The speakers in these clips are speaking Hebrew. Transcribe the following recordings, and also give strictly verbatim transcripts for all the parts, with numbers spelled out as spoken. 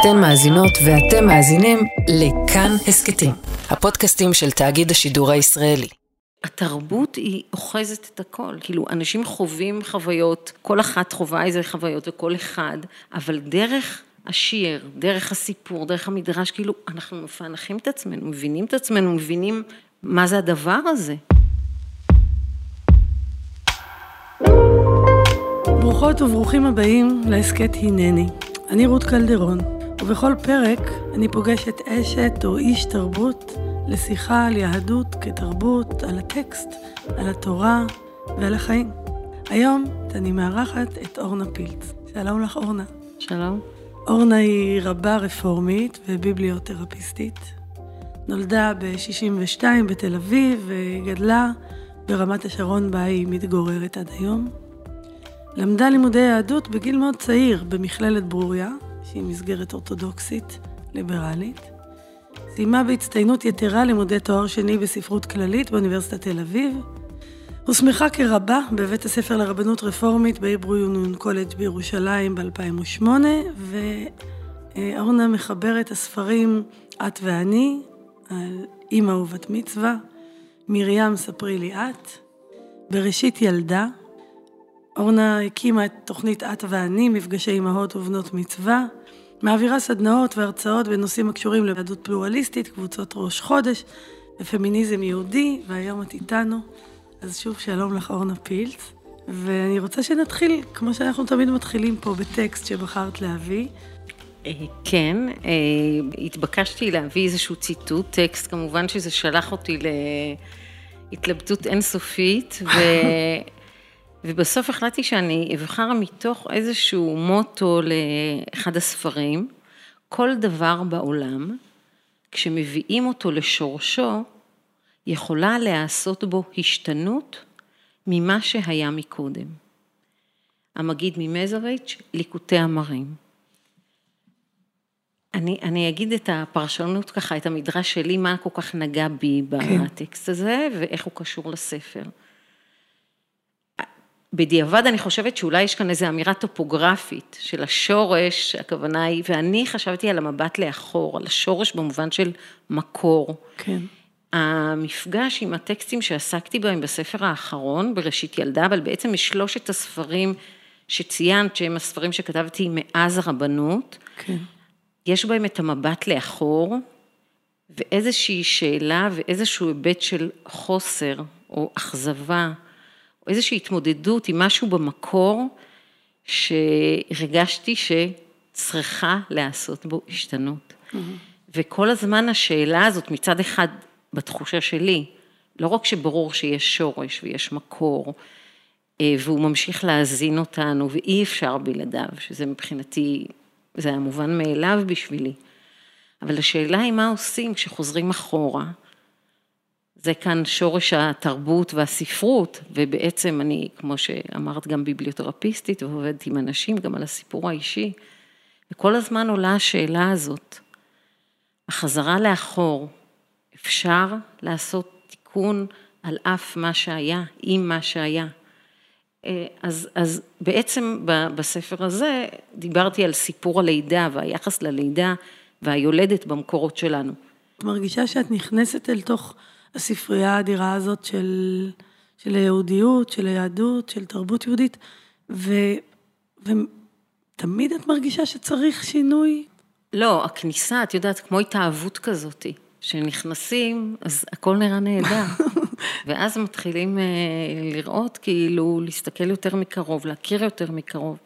אתן מאזינות ואתם מאזינים לכאן הסקטים, הפודקאסטים של תאגיד השידור הישראלי. התרבות היא אוחזת את הכל, כאילו אנשים חווים חוויות, כל אחת חווה איזה חוויות וכל אחד, אבל דרך השיר, דרך הסיפור, דרך המדרש, כאילו אנחנו מפענחים את עצמנו, מבינים את עצמנו, מבינים מה זה הדבר הזה. ברוכות וברוכים הבאים להסקט הנני. אני רות קלדרון, ובכל פרק אני פוגשת אשת או איש תרבות לשיחה על יהדות כתרבות, על הטקסט, על התורה ועל החיים. היום אני מארחת את אורנה פילץ. שלום לך אורנה. שלום. אורנה היא רבה רפורמית וביבליותרפיסטית. נולדה ב-שישים ושתיים בתל אביב וגדלה ברמת השרון בה היא מתגוררת עד היום. למדה לימודי יהדות בגיל מאוד צעיר במכללת ברוריה, שהיא מסגרת אורתודוקסית, ליברלית. סיימה בהצטיינות יתרה לימודי תואר שני בספרות כללית באוניברסיטת תל אביב. הוסמכה כרבה בבית הספר לרבנות רפורמית בעיר ברויונון קולג' בירושלים ב-אלפיים ושמונה, ואורנה מחברת הספרים את ואני, על אמא ובת מצווה, מרים ספרי לי את, בראשית ילדה. אורנה הקימה את תוכנית את ואני, מפגשי אמהות ובנות מצווה, מעבירה סדנאות והרצאות בנושאים הקשורים ליהדות פלורליסטית, קבוצות ראש חודש, ופמיניזם יהודי, והיום את איתנו. אז שוב שלום לך אורנה פילץ, ואני רוצה שנתחיל, כמו שאנחנו תמיד מתחילים פה בטקסט שבחרת להביא. כן, התבקשתי להביא איזשהו ציטוט, טקסט, כמובן שזה שלח אותי להתלבטות אינסופית, ו... ובסוף החלטתי שאני אבחר מתוך איזשהו מוטו לאחד הספרים, כל דבר בעולם, כשמביאים אותו לשורשו, יכולה לעשות בו השתנות ממה שהיה מקודם. המגיד ממזריץ', ליקוטי המרים. אני, אני אגיד את הפרשנות ככה, את המדרש שלי, מה כל כך נגע בי בטקסט הזה, ואיך הוא קשור לספר. בדיעבד אני חושבת שאולי יש כאן איזו אמירה טופוגרפית של השורש, הכוונה היא, ואני חשבתי על המבט לאחור, על השורש במובן של מקור. כן. המפגש עם הטקסטים שעסקתי בהם בספר האחרון, בראשית ילדה, אבל בעצם משלושת הספרים שציינת, שהם הספרים שכתבתי מאז הרבנות, כן. יש בהם את המבט לאחור, ואיזושהי שאלה ואיזשהו היבט של חוסר או אכזבה, או איזושהי התמודדות עם משהו במקור, שהרגשתי שצריכה לעשות בו השתנות. Mm-hmm. וכל הזמן השאלה הזאת מצד אחד בתחושה שלי, לא רק שברור שיש שורש ויש מקור, והוא ממשיך להזין אותנו, ואי אפשר בלעדיו, שזה מבחינתי, זה היה מובן מאליו בשבילי. אבל השאלה היא מה עושים כשחוזרים אחורה, זה כאן שורש התרבות והספרות, ובעצם אני, כמו שאמרת, גם ביבליותרפיסטית, ועובדת עם אנשים גם על הסיפור האישי, וכל הזמן עולה השאלה הזאת, החזרה לאחור, אפשר לעשות תיקון על אף מה שהיה, עם מה שהיה. אז, אז בעצם בספר הזה, דיברתי על סיפור הלידה, והיחס ללידה, והיולדת במקורות שלנו. את מרגישה שאת נכנסת אל תוך... הספרייה האדירה הזאת של, של היהודיות, של היהדות, של תרבות יהודית, ו, ותמיד את מרגישה שצריך שינוי? לא, הכניסה, את יודעת, כמו התאהבות כזאת, שנכנסים, אז הכל נראה נהדר, ואז מתחילים לראות, כאילו, להסתכל יותר מקרוב, להכיר יותר מקרוב.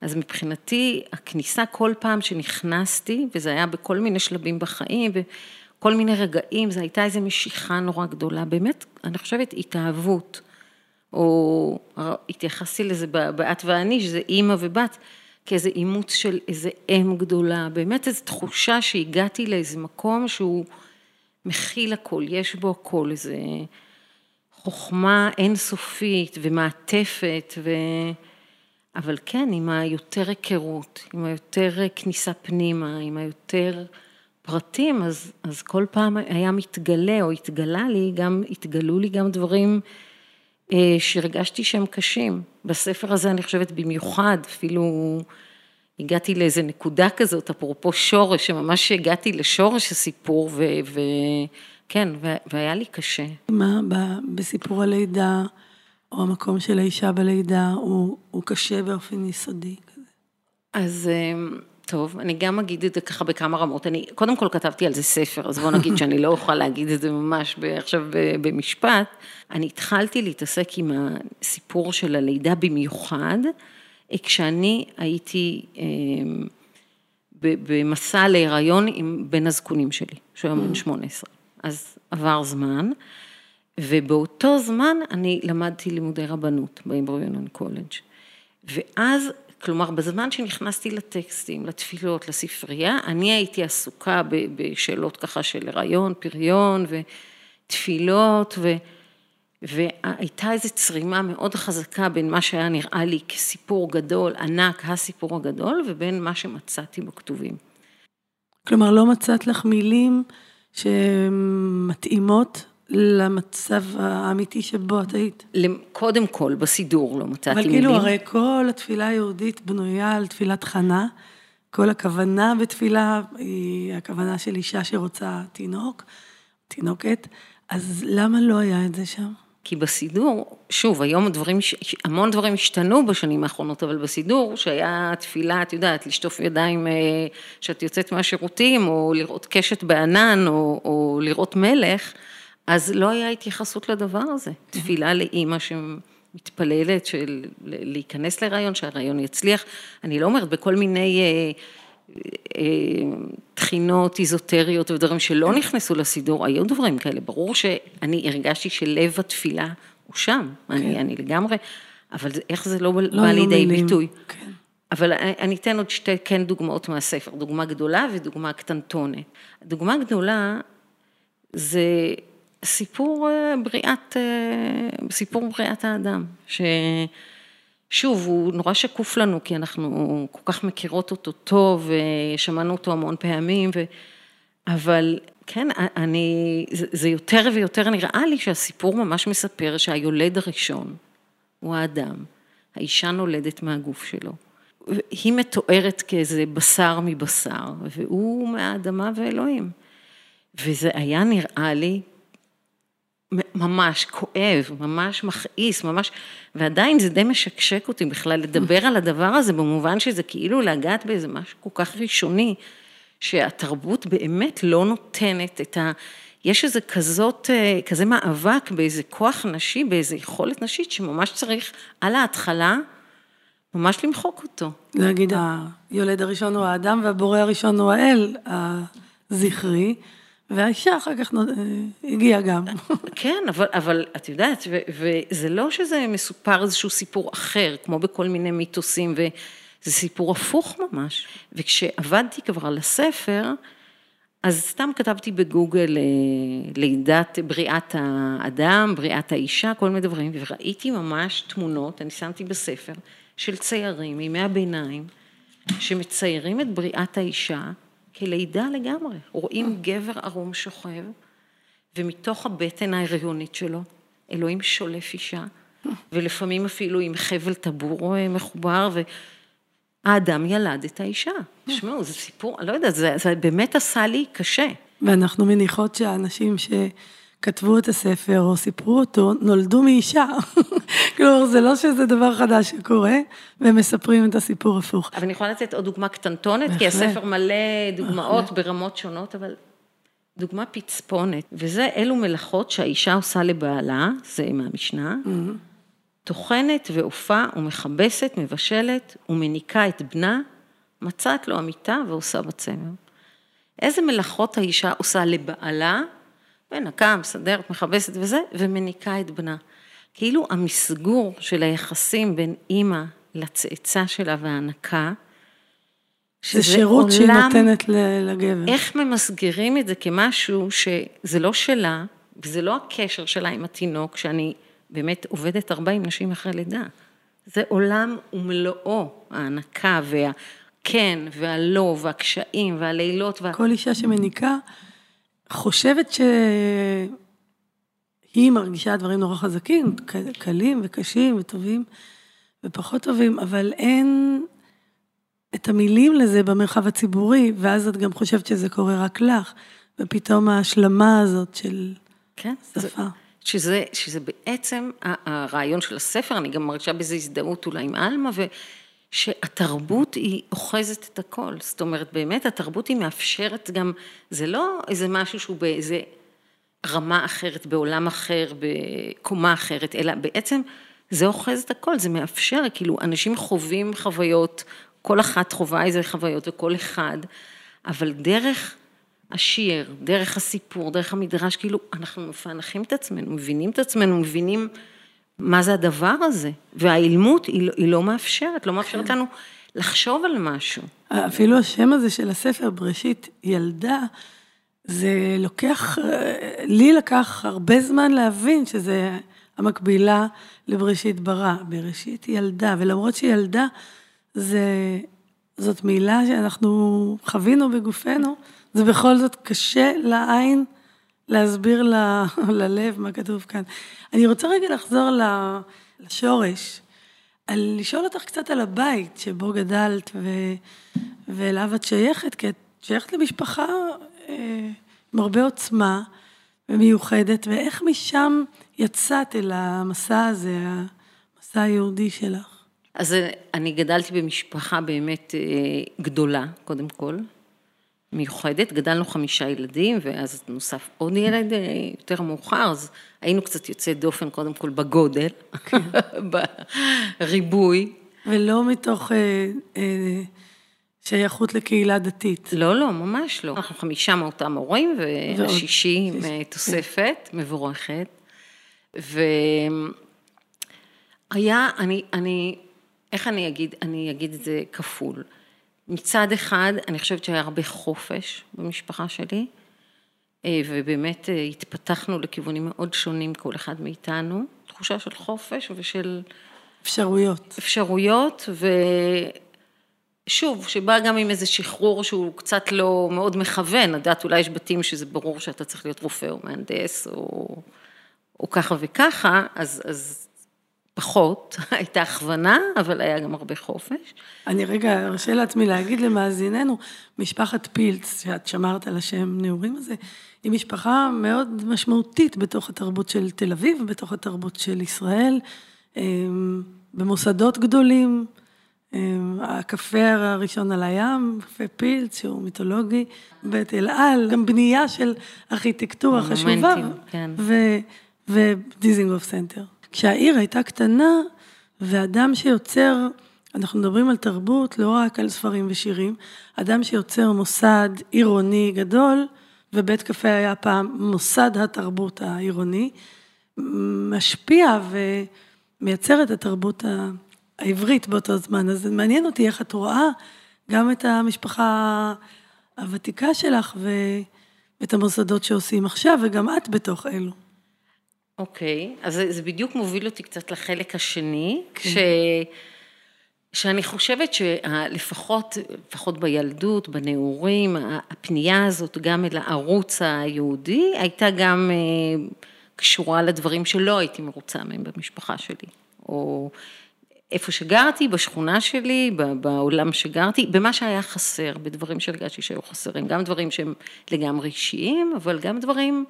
אז מבחינתי, הכניסה כל פעם שנכנסתי, וזה היה בכל מיני שלבים בחיים, ו... כל מיני רגעים, זו הייתה איזו משיכה נורא גדולה, באמת, אני חושבת, התאהבות, או התייחסתי לזה בעת ואני, שזה אימא ובת, כאיזה אימוץ של איזה אם גדולה, באמת איזו תחושה שהגעתי לאיזה מקום שהוא מכיל הכל, יש בו הכל, איזו חוכמה אינסופית ומעטפת, ו... אבל כן, עם היותר היכרות, עם היותר כניסה פנימה, עם היותר... פרטים, אז, אז כל פעם היה מתגלה או התגלה לי, גם, התגלו לי גם דברים אה, שהרגשתי שהם קשים. בספר הזה אני חושבת במיוחד, אפילו הגעתי לאיזה נקודה כזאת, אפרופו שורש, שממש הגעתי לשורש הסיפור, וכן, והיה לי קשה. מה בסיפור הלידה, או המקום של האישה בלידה, הוא קשה באופן יסודי? אז... טוב, אני גם אגיד את זה ככה בכמה רמות, אני קודם כל כתבתי על זה ספר, אז בוא נגיד שאני לא אוכל להגיד את זה ממש עכשיו במשפט, אני התחלתי להתעסק עם הסיפור של הלידה במיוחד, כשאני הייתי במסע להיריון עם בן הזקונים שלי, שהוא היה בן שמונה עשרה, אז עבר זמן, ובאותו זמן אני למדתי לימודי רבנות, באימבריונן קולג', ואז כלומר, בזמן שנכנסתי לטקסטים, לתפילות, לספרייה, אני הייתי עסוקה בשאלות ככה של הריון, פריון ותפילות, ו... והייתה איזו צרימה מאוד חזקה בין מה שהיה נראה לי כסיפור גדול, ענק, הסיפור הגדול, ובין מה שמצאתי בכתובים. כלומר, לא מצאת לך מילים שמתאימות למצב האמיתי שבו את היית? קודם כל, בסידור לא מצאתי מילים. אבל כאילו, הרי כל התפילה היהודית בנויה על תפילת חנה, כל הכוונה בתפילה היא הכוונה של אישה שרוצה תינוק, תינוקת, אז למה לא היה את זה שם? כי בסידור, שוב, היום דברים, המון דברים השתנו בשנים האחרונות, אבל בסידור, שהיה תפילה, את יודעת, לשטוף ידיים שאת יוצאת מהשירותים, או לראות קשת בענן, או, או לראות מלך, אז לא היה התייחסות לדבר הזה. תפילה לאימא שמתפללת של להיכנס לרעיון, שהרעיון יצליח. אני לא אומרת בכל מיני אה, אה, תחינות איזוטריות ודברים שלא נכנסו לסידור, היו דברים כאלה. ברור שאני הרגשתי שלב התפילה הוא שם, כן. אני, אני לגמרי, אבל איך זה לא, לא בא לידי מילים. ביטוי. כן. אבל אני אתן עוד שתי כן דוגמאות מהספר, דוגמה גדולה ודוגמה קטנטונת. הדוגמה גדולה זה... סיפור בריאת, סיפור בריאת האדם, ששוב, הוא נורא שקוף לנו, כי אנחנו כל כך מכירות אותו טוב, ושמענו אותו המון פעמים, ו... אבל כן, אני, זה יותר ויותר נראה לי שהסיפור ממש מספר שהיולד הראשון הוא האדם, האישה נולדת מהגוף שלו. היא מתוארת כאיזה בשר מבשר, והוא מהאדמה ואלוהים. וזה היה נראה לי, ממש כואב, ממש מכעיס, ממש, ועדיין זה די משקשק אותי בכלל לדבר על הדבר הזה, במובן שזה כאילו להגעת באיזה משהו כל כך ראשוני, שהתרבות באמת לא נותנת את ה... יש איזה כזאת, כזה מאבק באיזה כוח נשי, באיזה יכולת נשית, שממש צריך על ההתחלה ממש למחוק אותו. להגיד, היולד הראשון הוא האדם, והבורא הראשון הוא האל הזכרי, והאישה אחר כך הגיעה גם. כן, אבל, אבל את יודעת, ו, וזה לא שזה מסופר איזשהו סיפור אחר, כמו בכל מיני מיתוסים, וזה סיפור הפוך ממש. וכשעבדתי כבר על הספר, אז סתם כתבתי בגוגל לידת בריאת האדם, בריאת האישה, כל מיני דברים, וראיתי ממש תמונות, אני שמתי בספר, של ציירים, מימי הביניים, שמציירים את בריאת האישה, כלידה לגמרי, רואים גבר ערום שוכב, ומתוך הבטן ההריונית שלו, אלוהים שולף אישה, ולפעמים אפילו עם חבל טבור מחובר, והאדם ילד את האישה. תשמעו, זה סיפור, לא יודע, זה, זה באמת עשה לי קשה. ואנחנו מניחות שהאנשים שכתבו את הספר, או סיפרו אותו, נולדו מאישה. כלומר, זה לא שזה דבר חדש שקורה, ומספרים את הסיפור הפוך. אבל אני יכולה לתת עוד דוגמה קטנטונת, כי הספר מלא דוגמאות ברמות שונות, אבל דוגמה פצפונת, וזה אלו מלאכות שהאישה עושה לבעלה, זה מהמשנה, תוכנת ועופה ומחבסת, מבשלת ומניקה את בנה, מצאת לו המיטה ועושה בצמר. איזה מלאכות האישה עושה לבעלה, ונקה, מסדרת, מחבסת וזה, ומניקה את בנה. כאילו המסגור של היחסים בין אימא לצאצא שלה וההנקה, זה שירות שהיא נותנת לגבר. איך ממסגרים את זה כמשהו שזה לא שלה, וזה לא הקשר שלה עם התינוק, שאני באמת עובדת הרבה עם נשים אחרי לידה. זה עולם ומלואו, ההנקה והכן והלא והקשיים והלילות. וה... כל אישה שמניקה חושבת ש... היא מרגישה דברים נורא חזקים, קלים וקשים וטובים ופחות טובים, אבל אין את המילים לזה במרחב הציבורי, ואז את גם חושבת שזה קורה רק לך, ופתאום ההשלמה הזאת של כן, שפה. זה, שזה, שזה בעצם הרעיון של הספר, אני גם מרגישה בזה הזדהות אולי עם אלמה, ושהתרבות היא אוחזת את הכל, זאת אומרת באמת התרבות היא מאפשרת גם, זה לא איזה משהו שהוא באיזה רמה אחרת, בעולם אחר, בקומה אחרת, אלא בעצם זה אוחז את הכל, זה מאפשר, כאילו אנשים חווים חוויות, כל אחת חווה איזה חוויות וכל אחד, אבל דרך השיר, דרך הסיפור, דרך המדרש, כאילו אנחנו מפענחים את עצמנו, מבינים את עצמנו, מבינים מה זה הדבר הזה, והאילמות היא לא, היא לא מאפשרת, לא מאפשרת לנו לחשוב על משהו. אפילו השם הזה של הספר בראשית, ילדה, זה לוקח, לי לקח הרבה זמן להבין שזה המקבילה לבראשית ברא, בראשית ילדה, ולמרות שילדה, זה, זאת מילה שאנחנו חווינו בגופנו, זה בכל זאת קשה לעין להסביר ל, ללב מה כתוב כאן. אני רוצה רגע לחזור לשורש, על לשאול אותך קצת על הבית שבו גדלת ו, ואליו את שייכת, כי את שייכת למשפחה עם הרבה עוצמה ומיוחדת, ואיך משם יצאת אל המסע הזה, המסע היהודי שלך? אז אני גדלתי במשפחה באמת גדולה, קודם כל, מיוחדת, גדלנו חמישה ילדים, ואז נוסף עוד ילד יותר מאוחר, אז היינו קצת יוצא דופן, קודם כל, בגודל, בריבוי. ולא מתוך שייכות לקהילה דתית. לא, לא, ממש לא. אנחנו חמישה מאותם הורים, והשישי תוספת, מבורכת, ו... היה, אני, אני, איך אני אגיד, אני אגיד את זה כפול. מצד אחד, אני חושבת שהיה הרבה חופש במשפחה שלי, ובאמת התפתחנו לכיוונים מאוד שונים, כל אחד מאיתנו, תחושה של חופש ושל... אפשרויות. אפשרויות, ושוב, שבא גם עם איזה שחרור שהוא קצת לא מאוד מכוון, לדעת אולי יש בתים שזה ברור שאתה צריך להיות רופא או מהנדס, או, או ככה וככה, אז... אז פחות, הייתה הכוונה, אבל היה גם הרבה חופש. אני רגע ארשה לעצמי להגיד למאזיננו, משפחת פילץ, שאת שמרת על השם נעורים הזה, היא משפחה מאוד משמעותית בתוך התרבות של תל אביב, בתוך התרבות של ישראל, במוסדות גדולים, הקפה הראשון על הים, קפה פילץ, שהוא מיתולוגי, בית אל על, גם בנייה של ארכיטקטורה חשובה, ודיזינגוף סנטר. כשהעיר הייתה קטנה, ואדם שיוצר, אנחנו מדברים על תרבות, לא רק על ספרים ושירים, אדם שיוצר מוסד עירוני גדול, ובית קפה היה פעם מוסד התרבות העירוני, משפיע ומייצר את התרבות העברית באותו זמן. אז מעניין אותי איך את רואה גם את המשפחה הוותיקה שלך, ואת המוסדות שעושים עכשיו, וגם את בתוך אלו. אוקיי, okay, אז זה, זה בדיוק מוביל אותי קצת לחלק השני, okay. ש, שאני חושבת שלפחות, לפחות בילדות, בנעורים, הפנייה הזאת גם אל הערוץ היהודי, הייתה גם קשורה לדברים שלא הייתי מרוצה מהם במשפחה שלי, או איפה שגרתי, בשכונה שלי, בעולם שגרתי, במה שהיה חסר, בדברים שהרגשתי שהיו חסרים, גם דברים שהם לגמרי אישיים, אבל גם דברים...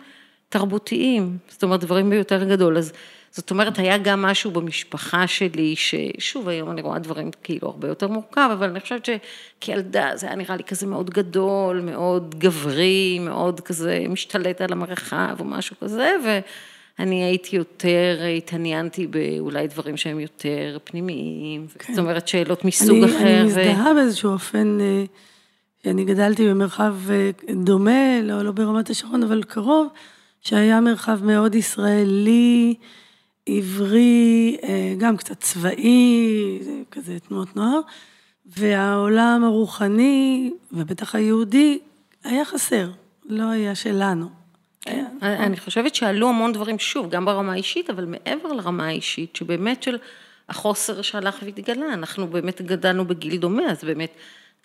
תרבותיים, זאת אומרת, דברים ביותר גדול, אז זאת אומרת, היה גם משהו במשפחה שלי, ששוב, היום אני רואה דברים כאילו הרבה יותר מורכב, אבל אני חושבת שכילדה, זה היה נראה לי כזה מאוד גדול, מאוד גברי, מאוד כזה משתלט על המרחב או משהו כזה, ואני הייתי יותר, התעניינתי באולי דברים שהם יותר פנימיים, כן. זאת אומרת, שאלות מסוג אני, אחר. אני ו... מזדהה באיזשהו אופן, שאני גדלתי במרחב דומה, לא, לא ברמת השרון, אבל קרוב, שהיה מרחב מאוד ישראלי, עברי, גם קצת צבאי, כזה תנועות נוער, והעולם הרוחני, ובטח היהודי, היה חסר, לא היה שלנו. היה, נכון. אני חושבת שעלו המון דברים שוב, גם ברמה האישית, אבל מעבר לרמה האישית, שבאמת של החוסר שהלך והתגלה, אנחנו באמת גדלנו בגיל דומה, אז באמת...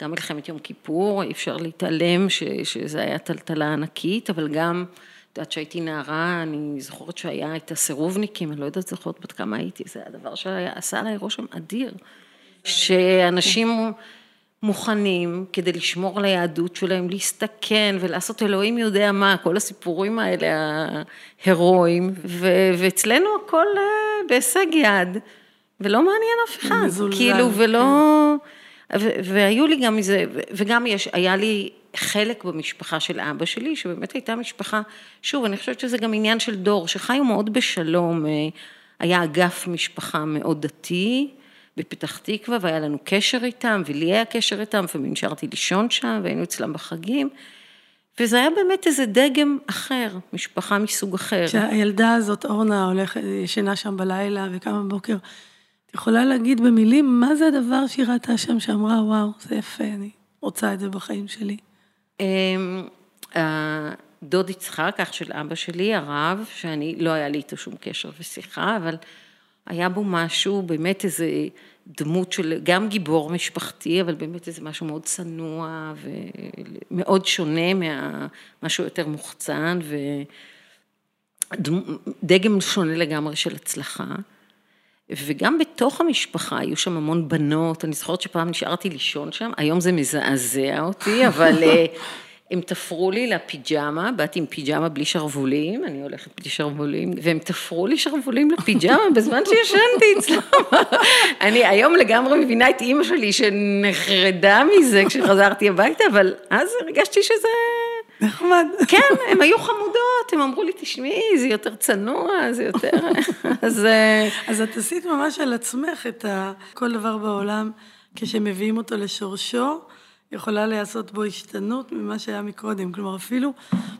גם מלחמת יום כיפור, אי אפשר להתעלם ש, שזה היה טלטלה ענקית, אבל גם, את יודעת שהייתי נערה, אני זוכרת שהיה, הייתה סירובניקים, אני לא יודעת זוכרת בת כמה הייתי, זה הדבר שעשה עליי רושם אדיר, שאנשים מוכנים כדי לשמור על היהדות שלהם, להסתכן ולעשות אלוהים יודע מה, כל הסיפורים האלה ההירואיים, ו- ואצלנו הכל בהישג יד, ולא מעניין אף אחד, מזולזל, כאילו ולא, כן. ו- והיו לי גם מזה, ו- וגם יש, היה לי חלק במשפחה של אבא שלי, שבאמת הייתה משפחה, שוב, אני חושבת שזה גם עניין של דור, שחיו מאוד בשלום, היה אגף משפחה מאוד דתי, בפתח תקווה, והיה לנו קשר איתם, ולי היה קשר איתם, ומין שרתי לישון שם, והיינו אצלם בחגים, וזה היה באמת איזה דגם אחר, משפחה מסוג אחר. שהילדה הזאת, אורנה, הולכת, ישנה שם בלילה, וכמה בוקר, את יכולה להגיד במילים, מה זה הדבר שהיא ראתה שם, שאמרה, וואו, זה יפה, אני רוצה את זה בחיים שלי. דוד יצחק, אח של אבא שלי, הרב, שאני, לא היה לי איתו שום קשר ושיחה, אבל היה בו משהו, באמת איזה דמות של, גם גיבור משפחתי, אבל באמת איזה משהו מאוד צנוע, ומאוד שונה מהמשהו יותר מוחצן, ודגם שונה לגמרי של הצלחה. וגם בתוך המשפחה, היו שם המון בנות, אני זוכרת שפעם נשארתי לישון שם, היום זה מזעזע אותי, אבל הם תפרו לי לפיג'אמה, באתי עם פיג'אמה בלי שרבולים, אני הולכת בלי שרבולים, והם תפרו לי שרבולים לפיג'אמה, בזמן שישנתי אצלם. אני היום לגמרי מבינה את אימא שלי, שנחרדה מזה כשחזרתי הביתה, אבל אז הרגשתי שזה נחמד. כן, הם היו חמודות, הם אמרו לי, תשמעי, זה יותר צנוע, זה יותר... אז את עשית ממש על עצמך את כל דבר בעולם, כשמביאים אותו לשורשו, יכולה לעשות בו השתנות ממה שהיה מקודם, כלומר אפילו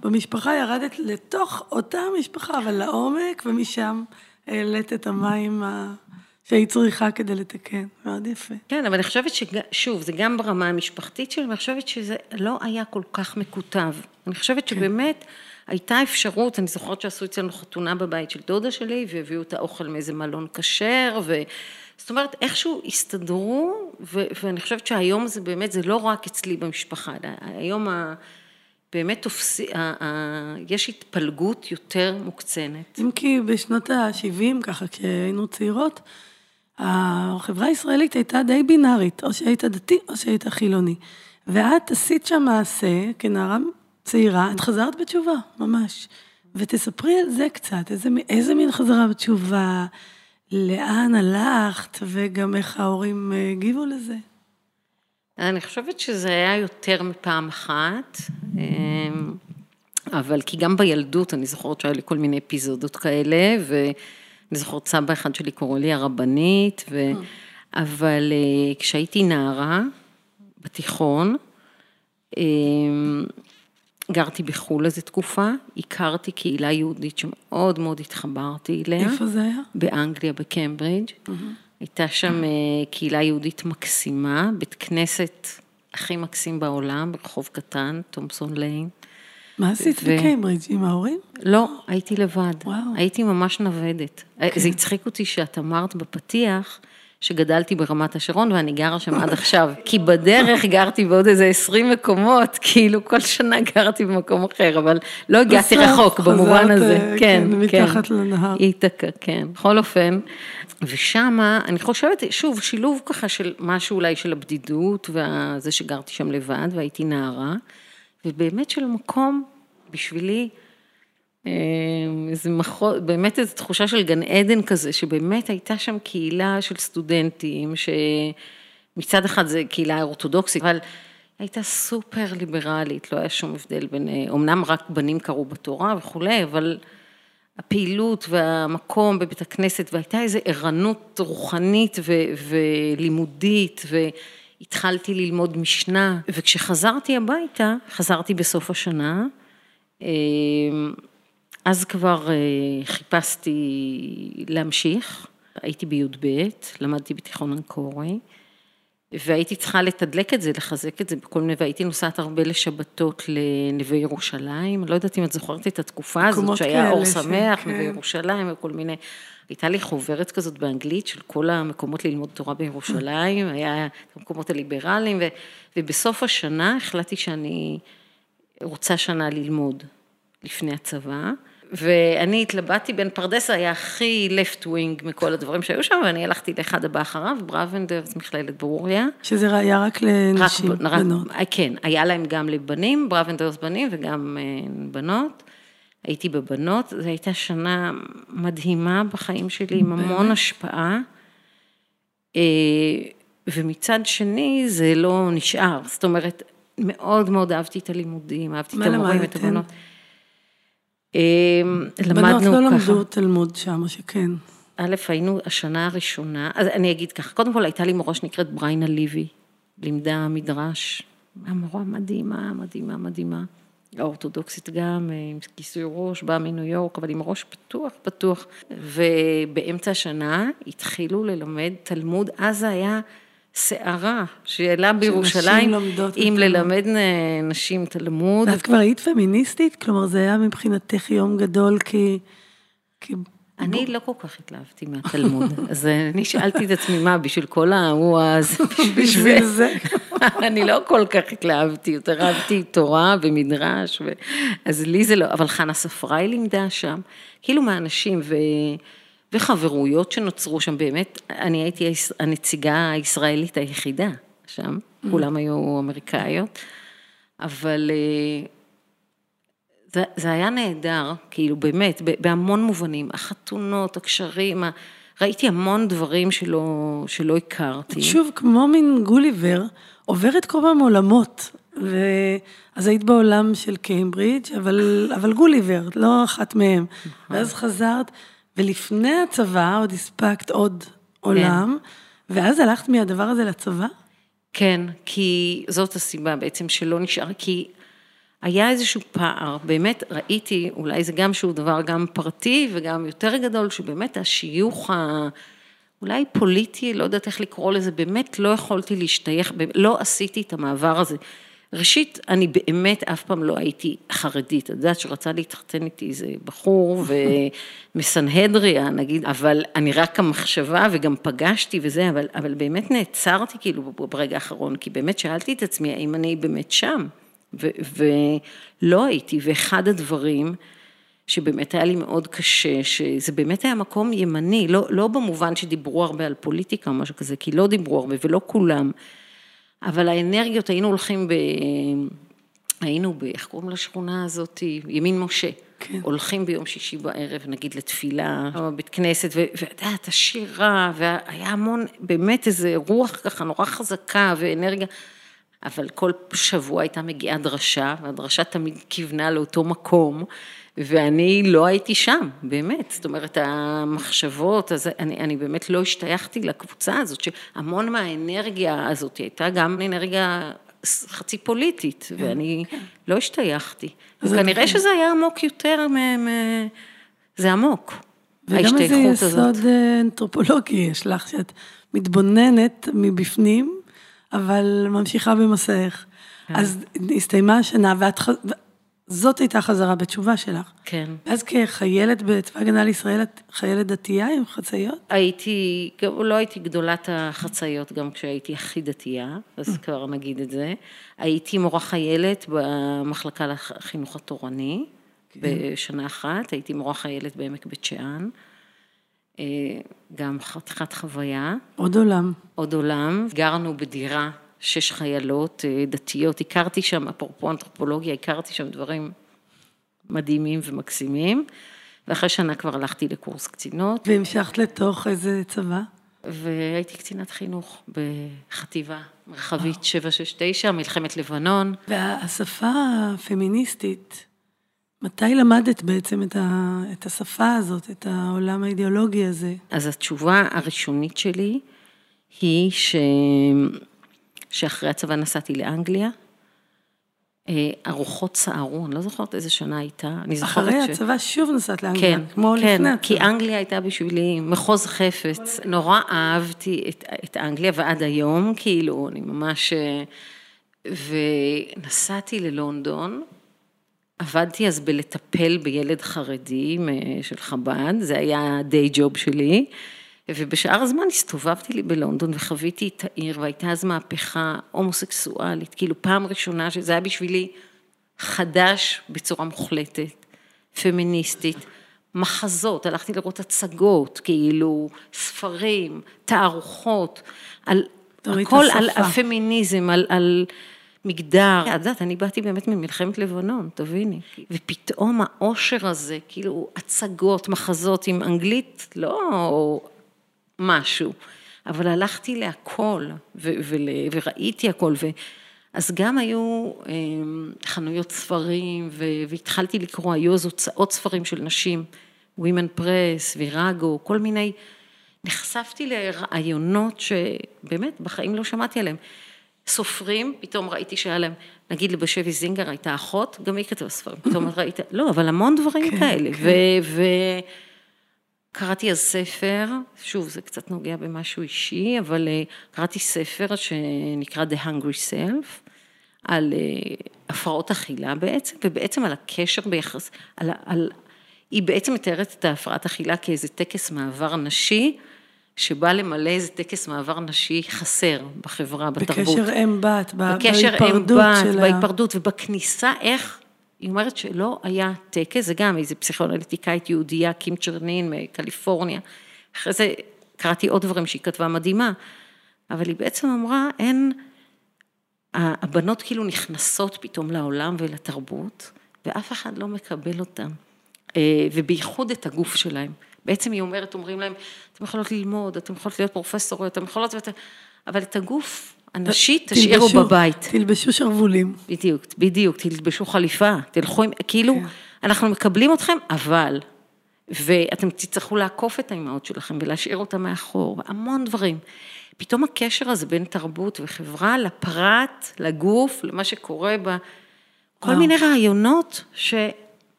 במשפחה ירדת לתוך אותה משפחה, אבל לעומק, ומשם העלית את המים שהיא צריכה כדי לתקן, מאוד יפה. כן, אבל אני חושבת ששוב, זה גם ברמה המשפחתית שלי, אני חושבת שזה לא היה כל כך מקוטב, אני חושבת שבאמת הייתה אפשרות, אני זוכרת שעשו אצלנו חתונה בבית של דודה שלי, והביאו את האוכל מאיזה מלון כשר, ו... זאת אומרת, איכשהו הסתדרו, ו- ואני חושבת שהיום זה באמת, זה לא רק אצלי במשפחה, היום ה- באמת תופסי, ה- ה- יש התפלגות יותר מוקצנת. אם כי בשנות ה-שבעים, ככה כשהיינו צעירות, החברה הישראלית הייתה די בינארית, או שהיית דתי או שהיית חילוני, ואת עשית שם מעשה, כנערה צעירה, את חזרת בתשובה, ממש, ותספרי על זה קצת, איזה, איזה מין חזרה בתשובה, לאן הלכת, וגם איך ההורים הגיבו לזה? אני חושבת שזה היה יותר מפעם אחת, אבל כי גם בילדות, אני זוכרת שהיה לי כל מיני אפיזודות כאלה, ואני זוכרת סבא אחד שלי קורא לי הרבנית, ו... אבל כשהייתי נערה, בתיכון, גרתי בחול איזו תקופה, הכרתי קהילה יהודית שמאוד מאוד התחברתי אליה. איפה זה היה? באנגליה, בקמברידג'. Mm-hmm. הייתה שם mm-hmm. קהילה יהודית מקסימה, בית כנסת הכי מקסים בעולם, ברחוב קטן, תומסון ליין. מה עשית ו... בקמברידג' עם ההורים? לא, הייתי לבד. וואו. הייתי ממש נוודת. Okay. זה הצחיק אותי שאת אמרת בפתיח... שגדלתי ברמת השרון, ואני גרה שם עד עכשיו, כי בדרך גרתי בעוד איזה עשרים מקומות, כאילו כל שנה גרתי במקום אחר, אבל לא הגעתי רחוק במובן הזה. כן, כן. מתחת לנהר. איתקה, כן. בכל אופן, ושמה, אני חושבת, שוב, שילוב ככה של משהו אולי של הבדידות, וזה שגרתי שם לבד, והייתי נערה, ובאמת של מקום, בשבילי, איזה מחוז, באמת איזו תחושה של גן עדן כזה, שבאמת הייתה שם קהילה של סטודנטים, שמצד אחד זה קהילה אורתודוקסית, אבל הייתה סופר ליברלית, לא היה שום הבדל בין, אמנם רק בנים קראו בתורה וכולי, אבל הפעילות והמקום בבית הכנסת, והייתה איזו ערנות רוחנית ו- ולימודית, והתחלתי ללמוד משנה, וכשחזרתי הביתה, חזרתי בסוף השנה, אז כבר חיפשתי להמשיך, הייתי ביוד בית, למדתי בתיכון אנקורי, והייתי צריכה לתדלק את זה, לחזק את זה בכל מיני, והייתי נוסעת הרבה לשבתות לנווה ירושלים, לא יודעת אם את זוכרת את התקופה הזאת, שהיה אור שמח, נווה ירושלים וכל מיני, הייתה לי חוברת כזאת באנגלית, של כל המקומות ללמוד תורה בירושלים, היה המקומות הליברליים, ובסוף השנה החלטתי שאני רוצה שנה ללמוד לפני הצבא, ואני התלבטתי בין פרדס, היה הכי left wing מכל הדברים שהיו שם, ואני הלכתי לאחד הבא אחריו, בראבנדר, מכללת ברוריה. שזה היה רק לנשים, רק, בנות. כן, היה להם גם לבנים, בראבנדר בנים וגם בנות. הייתי בבנות, זו הייתה שנה מדהימה בחיים שלי, עם המון השפעה. ומצד שני, זה לא נשאר. זאת אומרת, מאוד מאוד אהבתי את הלימודים, אהבתי את המורים, את הבנות. בנות לא למדו תלמוד שם, או שכן. א', היינו השנה הראשונה, אז אני אגיד ככה, קודם כל הייתה לי מורה שנקראת בריינה לוי, לימדה מדרש, המורה מדהימה, מדהימה, מדהימה, האורתודוקסית גם, עם כיסוי ראש, באה מניו יורק, אבל עם ראש פתוח, פתוח, ובאמצע השנה התחילו ללמד תלמוד, אז היה שערה, שאלה בירושלים, אם ללמד נשים תלמוד. ואת כבר היית פמיניסטית? כלומר, זה היה מבחינתך יום גדול, כי... אני לא כל כך התלהבתי מהתלמוד, אז אני שאלתי את עצמי מה, בשביל כל האהבה, אז בשביל זה. אני לא כל כך התלהבתי, יותר אהבתי תורה ומדרש, אז לי זה לא, אבל חנה ספראי לימדה שם, כאילו מהאנשים ו... וחברויות שנוצרו שם, באמת, אני הייתי הנציגה הישראלית היחידה שם, mm. כולם היו אמריקאיות, אבל זה, זה היה נהדר, כאילו באמת, בהמון מובנים, החתונות, הקשרים, ראיתי המון דברים שלא, שלא הכרתי. שוב, כמו מין גוליבר, עוברת קרובה מעולמות, ואז היית בעולם של קיימברידג', אבל, אבל גוליבר, לא אחת מהם, ואז חזרת, ולפני הצבא עוד הספקת עוד עולם, כן. ואז הלכת מהדבר הזה לצבא? כן, כי זאת הסיבה בעצם שלא נשאר, כי היה איזשהו פער, באמת ראיתי, אולי זה גם שהוא דבר גם פרטי וגם יותר גדול, שבאמת השיוך ה... אולי פוליטי, לא יודעת איך לקרוא לזה, באמת לא יכולתי להשתייך, לא עשיתי את המעבר הזה. ראשית, אני באמת אף פעם לא הייתי חרדית, את יודעת שרצה להתחתן איתי איזה בחור ומסנהדריה, נגיד, אבל אני רק המחשבה וגם פגשתי וזה, אבל, אבל באמת נעצרתי כאילו ברגע האחרון, כי באמת שאלתי את עצמי, האם אני באמת שם, ו- ולא הייתי, ואחד הדברים שבאמת היה לי מאוד קשה, שזה באמת היה מקום ימני, לא, לא במובן שדיברו הרבה על פוליטיקה או משהו כזה, כי לא דיברו הרבה ולא כולם, אבל האנרגיות, היינו הולכים, ב... היינו, ב... איך קוראים לשכונה הזאת, ימין משה, כן. הולכים ביום שישי בערב, נגיד לתפילה, בית כנסת, ו... ואת השירה, והיה המון, באמת איזה רוח ככה, נורא חזקה ואנרגיה, אבל כל שבוע הייתה מגיעה דרשה, והדרשה תמיד כיוונה לאותו מקום, ואני לא הייתי שם, באמת, זאת אומרת, המחשבות, אז אני, אני באמת לא השתייכתי לקבוצה הזאת, שהמון מהאנרגיה הזאת הייתה גם אנרגיה חצי פוליטית, ואני לא השתייכתי. וכנראה שזה היה עמוק יותר, מ- מ- זה עמוק, ההשתייכות הזאת. וגם איזה יסוד אנתרופולוגי יש לך, שאת מתבוננת מבפנים, אבל ממשיכה במסך. אז הסתיימה השנה, ואת זאת הייתה חזרה בתשובה שלך. כן. אז כחיילת בצבא הגנה לישראל, את חיילת דתייה עם חצאיות? הייתי, לא הייתי גדולת החצאיות גם כשהייתי הכי דתייה, אז כבר נגיד את זה. הייתי מורה חיילת במחלקה לחינוך התורני, בשנה אחת, הייתי מורה חיילת בעמק בית שאן, גם חתיכת חוויה. עוד עולם. עוד עולם. גרנו בדירה. שש חיילות דתיות, הכרתי שם, אפרופו אנתרופולוגיה, הכרתי שם דברים מדהימים ומקסימים, ואחרי שנה כבר הלכתי לקורס קצינות. והמשכת לתוך איזה צבא? והייתי קצינת חינוך בחטיבה מרחבית שבע שש תשע, מלחמת לבנון. והשפה הפמיניסטית, מתי למדת בעצם את השפה הזאת, את העולם האידיאולוגי הזה? אז התשובה הראשונית שלי היא ש... שאחרי הצבא נסעתי לאנגליה, הרוחות סערו, אני לא זוכרת איזה שנה הייתה, אני זוכרת ש... אחרי הצבא שוב נסעת לאנגליה, כן, כמו כן, לפני הצבא. כי אנגליה הייתה בשבילי מחוז חפץ, נורא אהבתי את, את אנגליה, ועד היום, כאילו, אני ממש... ונסעתי ללונדון, עבדתי אז בלטפל בילד חרדי של חב"ד, זה היה דיי ג'וב שלי, ובשאר הזמן הסתובבתי לי בלונדון וחוויתי את העיר, והייתה אז מהפכה הומוסקסואלית, כאילו פעם ראשונה שזה היה בשבילי חדש בצורה מוחלטת, פמיניסטית, מחזות, הלכתי לראות הצגות, כאילו, ספרים, תערוכות, על הכל, על הפמיניזם, על, על מגדר, עדת, אני באתי באמת ממלחמת לבנון, תביני, ופתאום העושר הזה, כאילו, הצגות, מחזות עם אנגלית, לא משהו, אבל הלכתי להכל, ו- ו- וראיתי הכל, ו... אז גם היו חנויות ספרים, והתחלתי לקרוא, היו אז הוצאות ספרים של נשים, Women Press, ויראגו, כל מיני, נחשפתי לרעיונות שבאמת בחיים לא שמעתי עליהם. סופרים, פתאום ראיתי שהיה להם, נגיד לבשבי זינגר, הייתה אחות, גם היא כתבה ספרים, פתאום ראיתי, לא, אבל המון דברים כאלה. וקראתי אז ספר, שוב, זה קצת נוגע במשהו אישי, אבל קראתי ספר שנקרא The Hungry Self, על הפרעות אכילה בעצם, ובעצם על הקשר ביחס, על, על, היא בעצם מתארת את ההפרעת אכילה כאיזה טקס מעבר נשי, שבא למלא איזה טקס מעבר נשי חסר בחברה, בתרבות. בקשר אם-בת, בהיפרדות שלה. בהיפרדות ובכניסה, איך, היא אומרת שלא היה טקס, זה גם איזה פסיכואנליטיקאית יהודייה, קים צ'רנין מקליפורניה, אחרי זה קראתי עוד דברים שהיא כתבה מדהימה, אבל היא בעצם אמרה, אין, הבנות כאילו נכנסות פתאום לעולם ולתרבות, ואף אחד לא מקבל אותם, ובייחוד את הגוף שלהם. בעצם היא אומרת, אומרים להם, אתם יכולות ללמוד, אתם יכולות להיות פרופסוריות, אתם יכולות, ואת... אבל את הגוף הנשית תשאירו בבית. תלבשו שרבולים. בדיוק, בדיוק, תלבשו חליפה, תלכו עם, כאילו, אנחנו מקבלים אתכם, אבל, ואתם תצטרכו לעקוף את האימהות שלכם, ולהשאיר אותם מאחור, והמון דברים. פתאום הקשר הזה בין תרבות וחברה, לפרט, לגוף, למה שקורה בה, כל מיני רעיונות ש...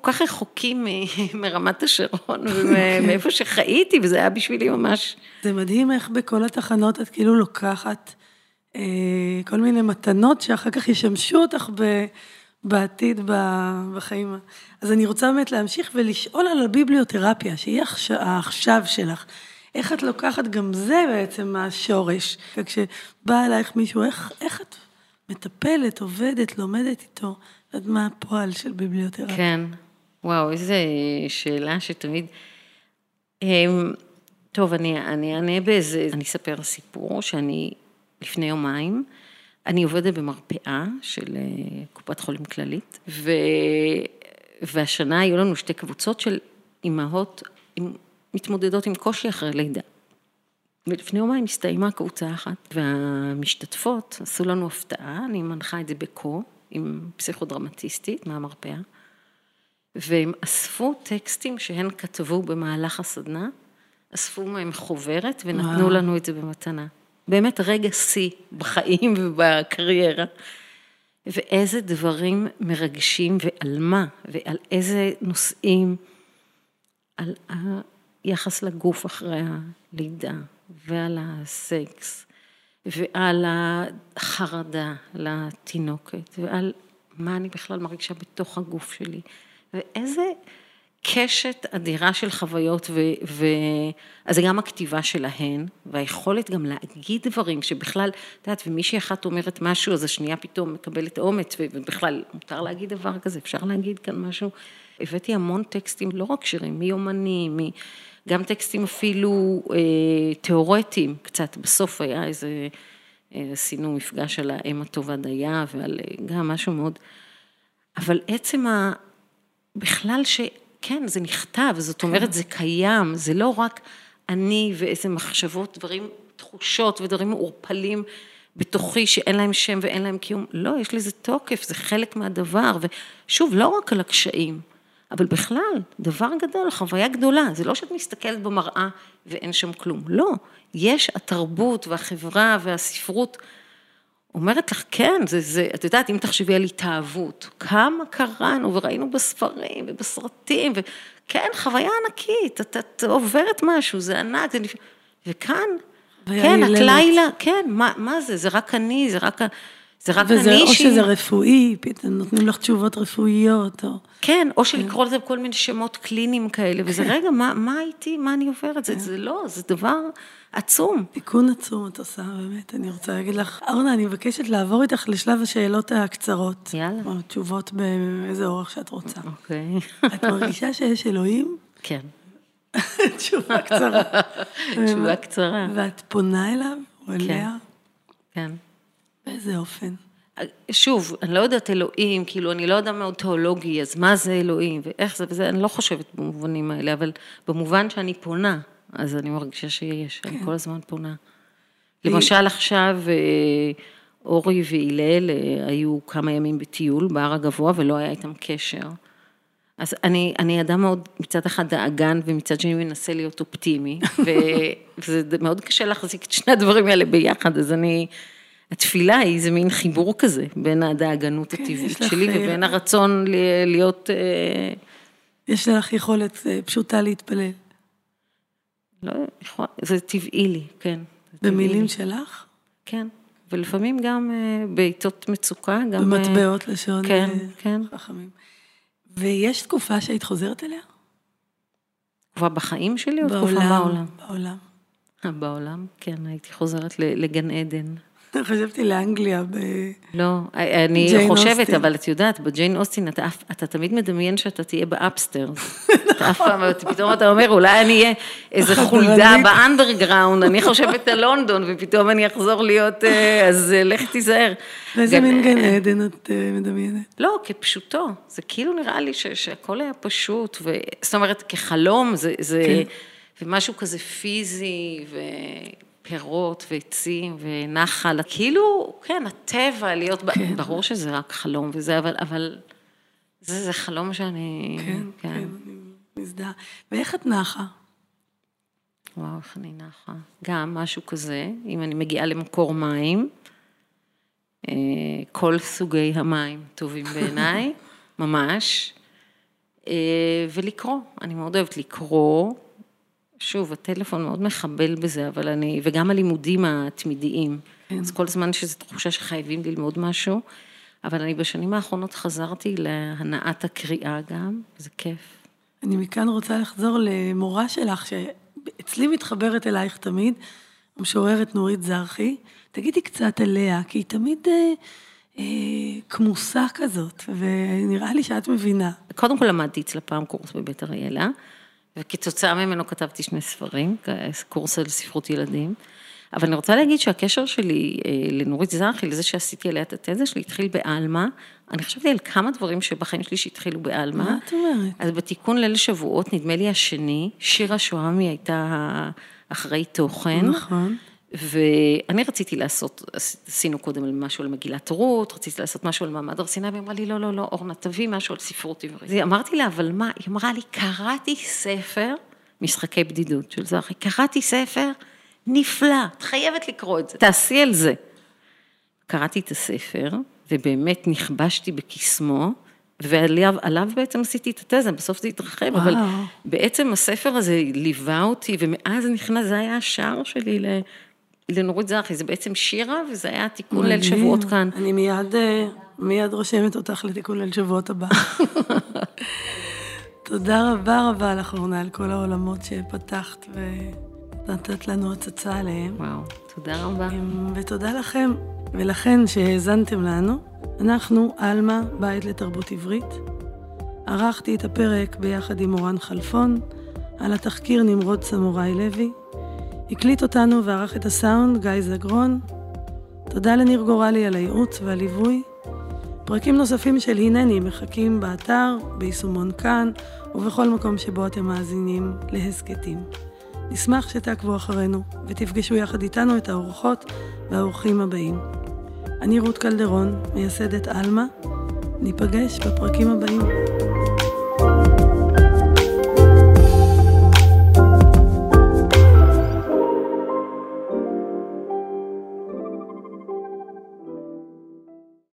כל כך רחוקים מרמת השרון, ומאיפה שחייתי, וזה היה בשבילי ממש. זה מדהים איך בכל התחנות את כאילו לוקחת כל מיני מתנות, שאחר כך ישמשו אותך בעתיד, בחיים. אז אני רוצה באמת להמשיך ולשאול על הביבליותרפיה, שהיא העכשיו שלך. איך את לוקחת גם זה בעצם מהשורש? כשבא אלייך מישהו, איך את מטפלת, עובדת, לומדת איתו? עד מה הפועל של ביבליותרפיה? כן, וואו, איזו שאלה שתמיד... טוב, אני אענה באיזה... אני אספר סיפור שאני, לפני יומיים, אני עובדת במרפאה של קופת חולים כללית, ו... והשנה היו לנו שתי קבוצות של אימהות עם... מתמודדות עם קושי אחרי לידה. ולפני יומיים הסתיימה קבוצה אחת, והמשתתפות עשו לנו הפתעה, אני מנחה את זה בקו, עם פסיכודרמטיסטית מהמרפאה, והם אספו טקסטים שהן כתבו במהלך הסדנה, אספו מהם חוברת ונתנו לנו את זה במתנה. באמת רגע שיא בחיים ובקריירה. ואיזה דברים מרגשים ועל מה, ועל איזה נושאים, על היחס לגוף אחרי הלידה, ועל הסקס. ועל החרדה לתינוקת, ועל מה אני בכלל מרגישה בתוך הגוף שלי, ואיזה קשת אדירה של חוויות, ו... אז גם הכתיבה שלהן, והיכולת גם להגיד דברים שבכלל, את יודעת, ומישהי אחת אומרת משהו, אז השנייה פתאום מקבלת אומץ, ובכלל מותר להגיד דבר כזה, אפשר להגיד כאן משהו. הבאתי המון טקסטים, לא רק שירים, מיומנים, מ... גם טקסטים אפילו אה, תיאורטיים, קצת בסוף היה איזה, עשינו אה, מפגש על האם הטובה דייה, ועל אה, גם משהו מאוד, אבל עצם ה... בכלל שכן, זה נכתב, זאת אומרת, זה קיים, זה לא רק אני ואיזה מחשבות, דברים, תחושות ודברים מעורפלים בתוכי, שאין להם שם ואין להם קיום, לא, יש לזה תוקף, זה חלק מהדבר, ושוב, לא רק על הקשיים, אבל בכלל, דבר גדול, חוויה גדולה, זה לא שאת מסתכלת במראה ואין שם כלום, לא, יש התרבות והחברה והספרות, אומרת לך, כן, זה, זה, את יודעת, אם תחשבי על התאהבות, כמה קראנו וראינו בספרים ובסרטים, וכן, חוויה ענקית, את, את עוברת משהו, זה ענק, זה נפ... וכאן, כן, את לילה, כן, מה, מה זה, זה רק אני, זה רק, זה רק וזה, אני או שהיא... שזה רפואי, פתאום נותנים לך תשובות רפואיות. או... כן, או שלקרוא לזה בכל מיני שמות קליניים כאלה, וזה רגע, מה, מה הייתי, מה אני עוברת? זה, זה לא, זה דבר עצום. תיקון עצום את עושה, באמת, אני רוצה להגיד לך. אורנה, אני מבקשת לעבור איתך לשלב השאלות הקצרות. יאללה. או תשובות באיזה אורך שאת רוצה. אוקיי. את מרגישה שיש אלוהים? כן. תשובה קצרה. תשובה קצרה. ואת פונה אליו או אליה? כן. באיזה אופן? שוב, אני לא יודעת אלוהים, כאילו, אני לא יודעת מאוד תיאולוגי, אז מה זה אלוהים, ואיך זה וזה, אני לא חושבת במובנים האלה, אבל במובן שאני פונה, אז אני מרגישה שיש, כן. אני כל הזמן פונה. למשל עכשיו, אורי ואילל היו כמה ימים בטיול, בהר הגבוה, ולא היה איתם קשר. אז אני, אני אדם מאוד מצד אחד דאגן, ומצד שני מנסה להיות אופטימי, וזה מאוד קשה להחזיק את שני הדברים האלה ביחד, אז אני... התפילה היא איזה מין חיבור כזה, בין הדאגנות הטבעית שלי, ובין הרצון להיות... יש לך יכולת פשוטה להתפלל. לא, זה טבעי לי, כן. במילים שלך? כן, ולפעמים גם בעיתות מצוקה, גם... במטבעות לשון חכמים. ויש תקופה שהיית חוזרת אליה? תקופה בחיים שלי או תקופה בעולם? בעולם. בעולם, כן, הייתי חוזרת לגן עדן. חשבתי לאנגליה ב... לא, אני חושבת, אבל את יודעת, בג'יין אוסטין, אתה תמיד מדמיין שאתה תהיה באפסטרס. פתאום אתה אומר, אולי אני אהיה איזו חולדה באנדרגראונד, אני חושבת על לונדון, ופתאום אני אחזור להיות, אז לך תיזהר. ואיזה מין גן עדן את מדמיינת? לא, כפשוטו. זה כאילו נראה לי שהכל היה פשוט, זאת אומרת, כחלום, ומשהו כזה פיזי, ו... פירות ועצים ונחל, כאילו, כן, הטבע להיות, כן. ברור שזה רק חלום וזה, אבל, אבל זה, זה חלום שאני... כן, כן, כן אני מזדהה. ואיך את נחה? וואו, איך אני נחה. גם משהו כזה, אם אני מגיעה למקור מים, כל סוגי המים טובים בעיניי, ממש, ולקרוא, אני מאוד אוהבת לקרוא, שוב, הטלפון מאוד מחבל בזה, אבל אני, וגם הלימודים התמידיים, כן. אז כל זמן שזו תחושה שחייבים ללמוד משהו, אבל אני בשנים האחרונות חזרתי להנעת הקריאה גם, זה כיף. אני מכאן רוצה לחזור למורה שלך, שאצלי מתחברת אלייך תמיד, המשוררת נורית זרחי, תגידי קצת עליה, כי היא תמיד... כמוסה כזאת, ונראה לי שאת מבינה. קודם כל למדתי אצלה פעם קורס בבית אריאלה, וכתוצאה ממנו כתבתי שני ספרים, קורס על ספרות ילדים, אבל אני רוצה להגיד שהקשר שלי לנורית זרחי, לזה שעשיתי עליה את התזה שלי, התחיל באלמה, אני חשבתי על כמה דברים שבחיים שלי שהתחילו באלמה. מה את אומרת? אז בתיקון ליל שבועות, נדמה לי השני, שירה שוהמי הייתה אחראי תוכן. נכון. ואני רציתי לעשות, עשינו קודם משהו על מגילת רות, רציתי לעשות משהו על מעמד הר סיני, והיא אמרה לי, לא, לא, לא, אורנה, תביא משהו על ספרות עברית. אמרתי לה, אבל מה? היא אמרה לי, קראתי ספר, משחקי בדידות של זרחי, קראתי ספר נפלא, את חייבת לקרוא את זה, תעשי על זה. קראתי את הספר, ובאמת נכבשתי בכיסמו, ועליו בעצם עשיתי את התזה, בסוף זה התרחב, אבל בעצם הספר הזה ליווה אותי, ומאז נכנס, זה היה השער שלי ל... לנורית זרחי, זה בעצם שירה, וזה היה תיקון ליל שבועות כאן. אני מיד, מיד רושמת אותך לתיקון ליל שבועות הבא. תודה רבה רבה לך, אורנה, על כל העולמות שפתחת, ונתת לנו הצצה עליהם. וואו, תודה רבה. ותודה לכם, ולכן שהאזנתם לנו. אנחנו, אלמה, בית לתרבות עברית. ערכתי את הפרק ביחד עם אורן חלפון, על התחקיר נמרוד סמוראי לוי, הקליט אותנו וערך את הסאונד, גיא זגרון. תודה לניר גורלי על הייעוץ והליווי. פרקים נוספים של הנני מחכים באתר, ביישומון כאן, ובכל מקום שבו אתם מאזינים להסקטים. נשמח שתעקבו אחרינו, ותפגשו יחד איתנו את האורחות והאורחים הבאים. אני רות קלדרון, מייסדת אלמה. ניפגש בפרקים הבאים.